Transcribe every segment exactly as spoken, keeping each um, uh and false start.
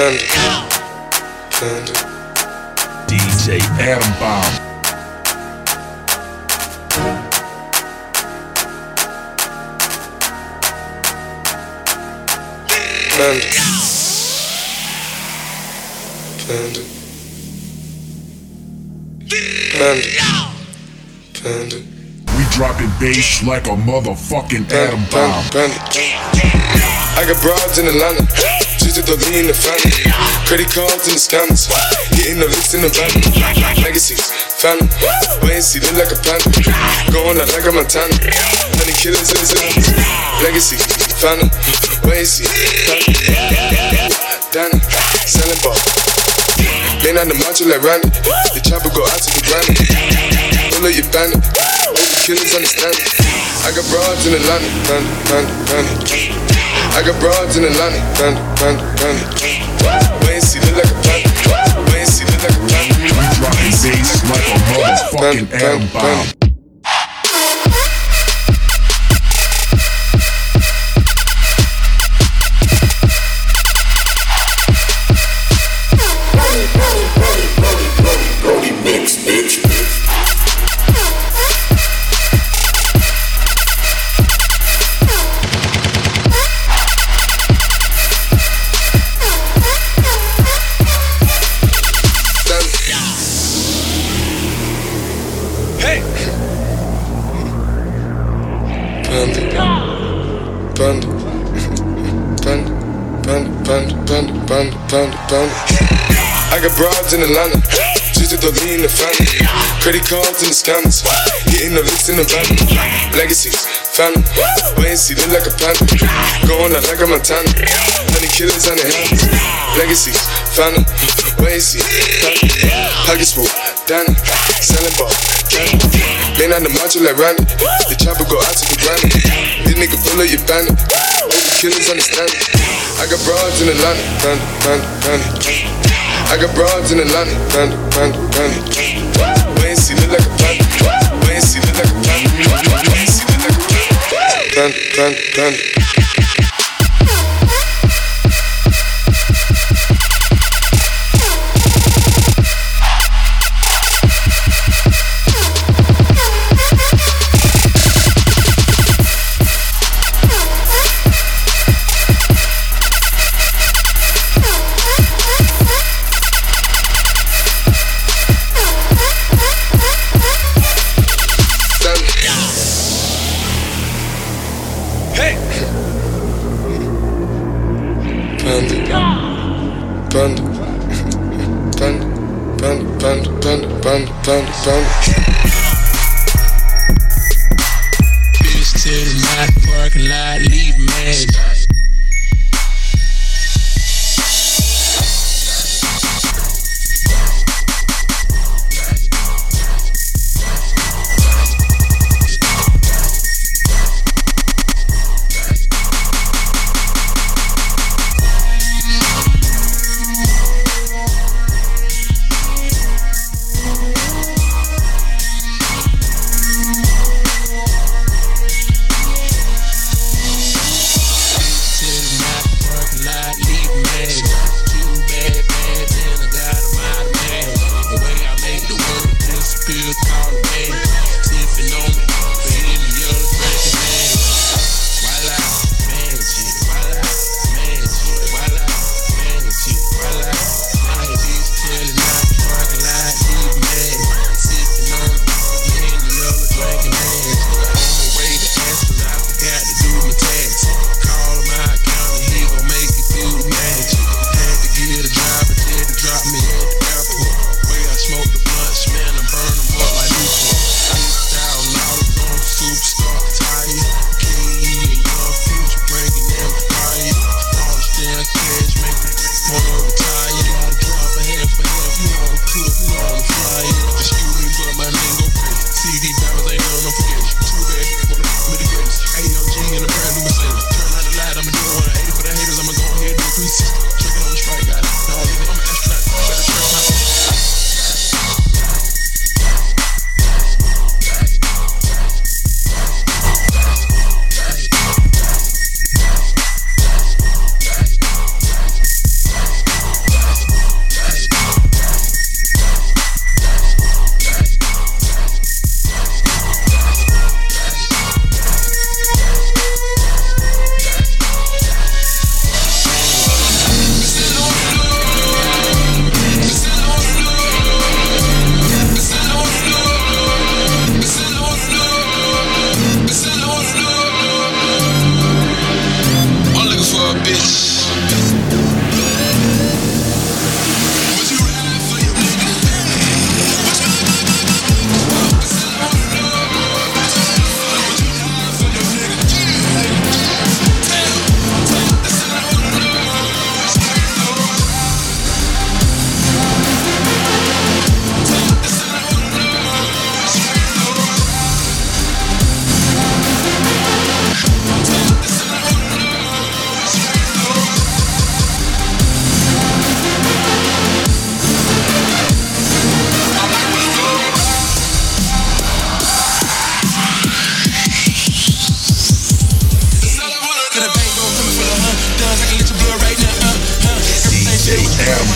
Thunder, thunder. D J Adam Bomb. Thunder, thunder, thunder, thunder. We dropping bass like a motherfucking Adam bomb. I got broads in Atlanta, just to throw me in the family. Credit cards in the scammers, getting the licks in the van. Legacies, family, wait and see, look like a panda. Going out like a Montana, honey killers in the zone. Legacy, family, wait and see, Danny, selling ball. Been on the macho like Randy, the chopper go out to the granny. Pull up your bandit, make the killers understand it. I got broads in Atlanta, panda, panda, panda. I got broads in Atlanta, panda, panda, panda. Wait and see, look like a panda. Wait and see, look like a panda. We dropping bass like a motherfucking Adam bomb. Panda, panda, panda, panda, panda, panda, panda, panda, panda. I got broads in Atlanta, just to throw me in the family. Credit cards in the scammers, getting the licks in the van. Legacies, family, wait and see, look like a panda. Going out like a Montana, honey killers on the hands. Legacies, family, wait and see, panda. Pockets full, Danny, selling ball, candy. Been on the macho like Randy, the chopper go out to the granny. This nigga full of your bandit, all the killers understand it. I got broads in Atlanta, panda, panda, panda. I got broads in Atlanta, panda, panda, panda. Wait and see, look like a panda. Wait and see, look like a panda. Wait and see, look like a panda. Panda, panda, panda. Panda, panda, panda, panda, panda, panda, panda, panda, panda. Bitch to the night parking lot, leave mad.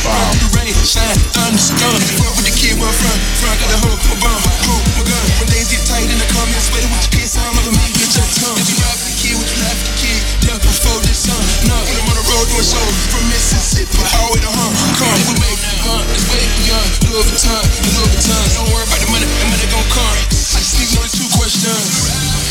bomb. Rain, shine, thunder, scum. Fuck with the kid, where I'm from. Front got a hook, my bomb, hook, my gun. When they get tight in the comments, wait with your kids, I'm on the meat, bitch, I tongue. If you ride with the kid, would you laugh at the kid? Duck before the sun. Nah, when I'm on the road doing shows from Mississippi, all the way to home. Come, we make the hunt, it's way beyond. Louis Vuitton, Louis Vuitton. Don't worry about the money, the money gon' come. I just need one or two questions.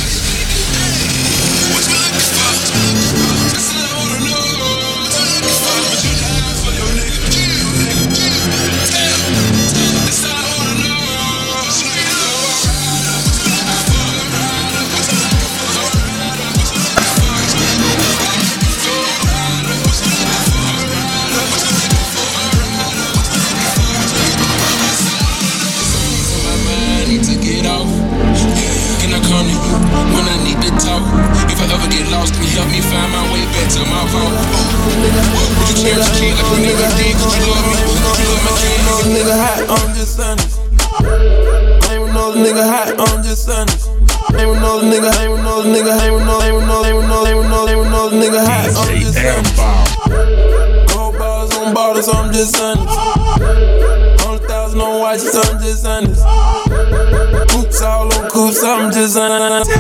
When I need to talk, if I ever get lost, can you help me find my way back to my home? Would you cherish a kid like you never did? Cause you love me, you love my kid. No nigga hot, I'm just honest. Ain't with no nigga hot, I'm just honest. Ain't with no nigga, ain't with no nigga, ain't with no, ain't with no, ain't with no, ain't with no, ain't with no nigga hot, I'm just honest. Gold bars on bottles, I'm just honest. Hundred thousand on watches, I'm just honest. Coops all on coops, I'm just honest.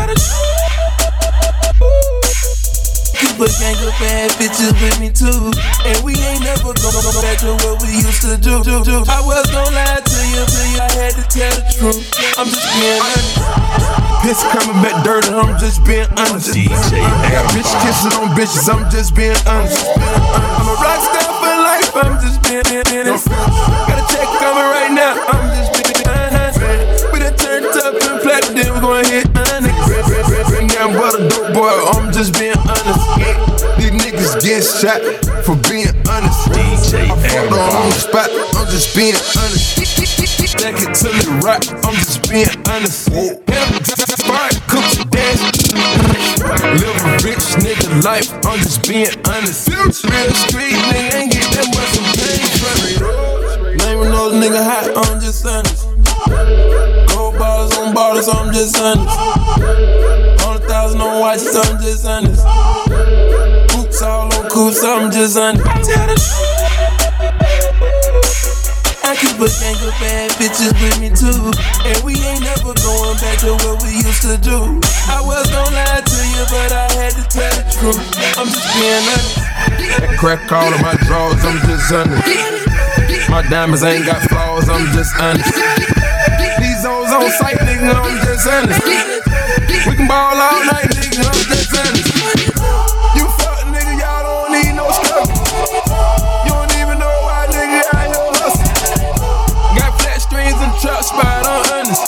People can't go bad bitches with me too, and we ain't never gonna go back to what we used to do. I was gonna lie to you, till you I had to tell the truth. I'm just being honest. Piss coming back dirty, I'm just being honest. D J bitch kissing on bitches, I'm just being honest. I'm a rock star for life, I'm just being honest. Got a check coming right now, I'm just being honest. We done turned up and platinum, then we gon' hit honest. Bring down butter, dope boy, I'm just being honest. These niggas get shot for being honest. D J I fucked on the spot, I'm just being honest. Back it till it rock, I'm just being honest. Hit him, spark, cook, dance. Live a rich nigga life, I'm just being honest. Real street nigga ain't get that much of pain from it. Name with no nigga hot, I'm just honest. Gold bottles on bottles, I'm just honest. Hundred thousand on watches, I'm just honest. Coops all on coops, I'm just honest. I keep a gang of bad bitches with me too, and we ain't never going back to what we used to do. I was gonna lie to you, but I had to tell the truth. I'm just being honest. Crack all of my drawers, I'm just honest. My diamonds ain't got flaws, I'm just honest. These hoes on sight, nigga, I'm just honest. We can ball all night, nigga, I'm just honest. You fuck, nigga, y'all don't need no struggle. You don't even know why, nigga, I know hustle. Got flat strings and truck spot, I'm honest.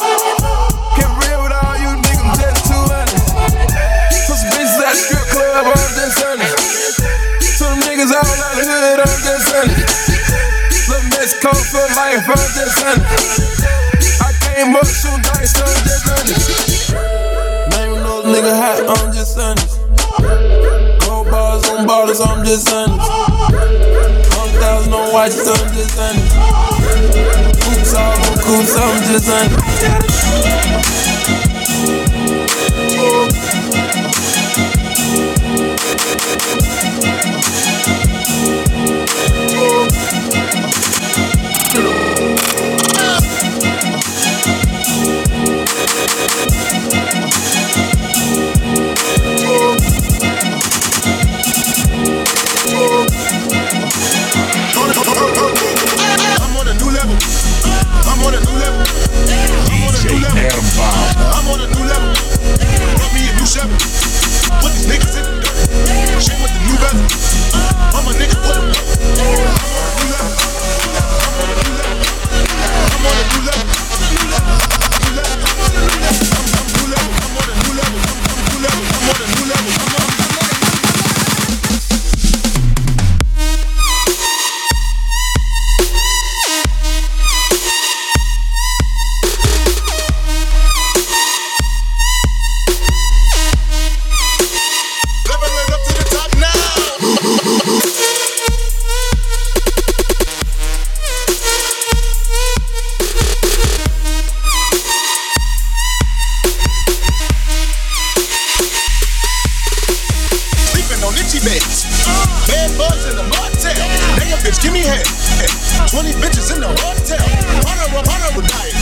Can't real with all you niggas, I'm just too honest. To some bitches at the strip club, I'm just honest. To them niggas all out the hood, I'm just honest. Little Mexico for life, I'm just honest. Ain't much too nice, I'm just honest. Name with no nigga hot, I'm just honest. Gold bars on bottles, I'm just honest. Hundred thousand on watches, I'm just honest. Coops all on coops, I'm just honest. Beds. Uh, Bad boys in the motel. Yeah. a bitch, give me head. head. twenty bitches in the hotel. Honor, honor, night.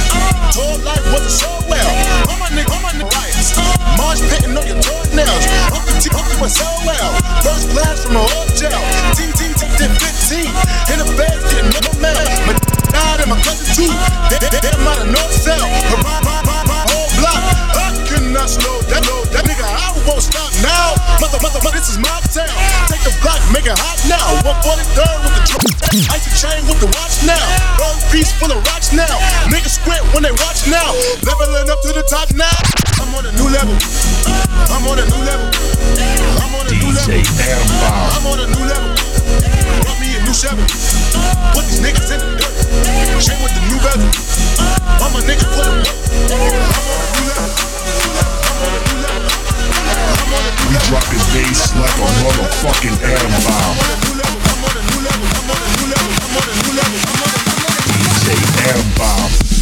Told life wasn't so well. On my nigga, on my nigga, rights. March pitting on your toenails. Hope the team, hope you went so well. First class from the hotel. T T took it fifteen. In the bed, getting no mail. My died and my cousin too. They, they, they're out of North South. My whole block. I could not slow that load. That nigga, I won't stop now. Mother, mother, mother, this is my town. Take the block, make it hot now. one forty-third with the drum. Ice the chain with the watch now. Roll piece full of rocks now. Niggas squint when they watch now. Leveling up to the top now. I'm on a new level. I'm on a new level. I'm on a new level. I'm on a new level. Brought me a new Chevy. Put these niggas in the dirt. Chain with the new bezel. I'm a nigga for the work. I'm on a new level. I'm on a new level. I'm on a new level. We drop his bass like a motherfucking Adam bomb. I'm on a new level, I'm on a new level, I'm on a new level, I'm on a new level. D J Adam bomb.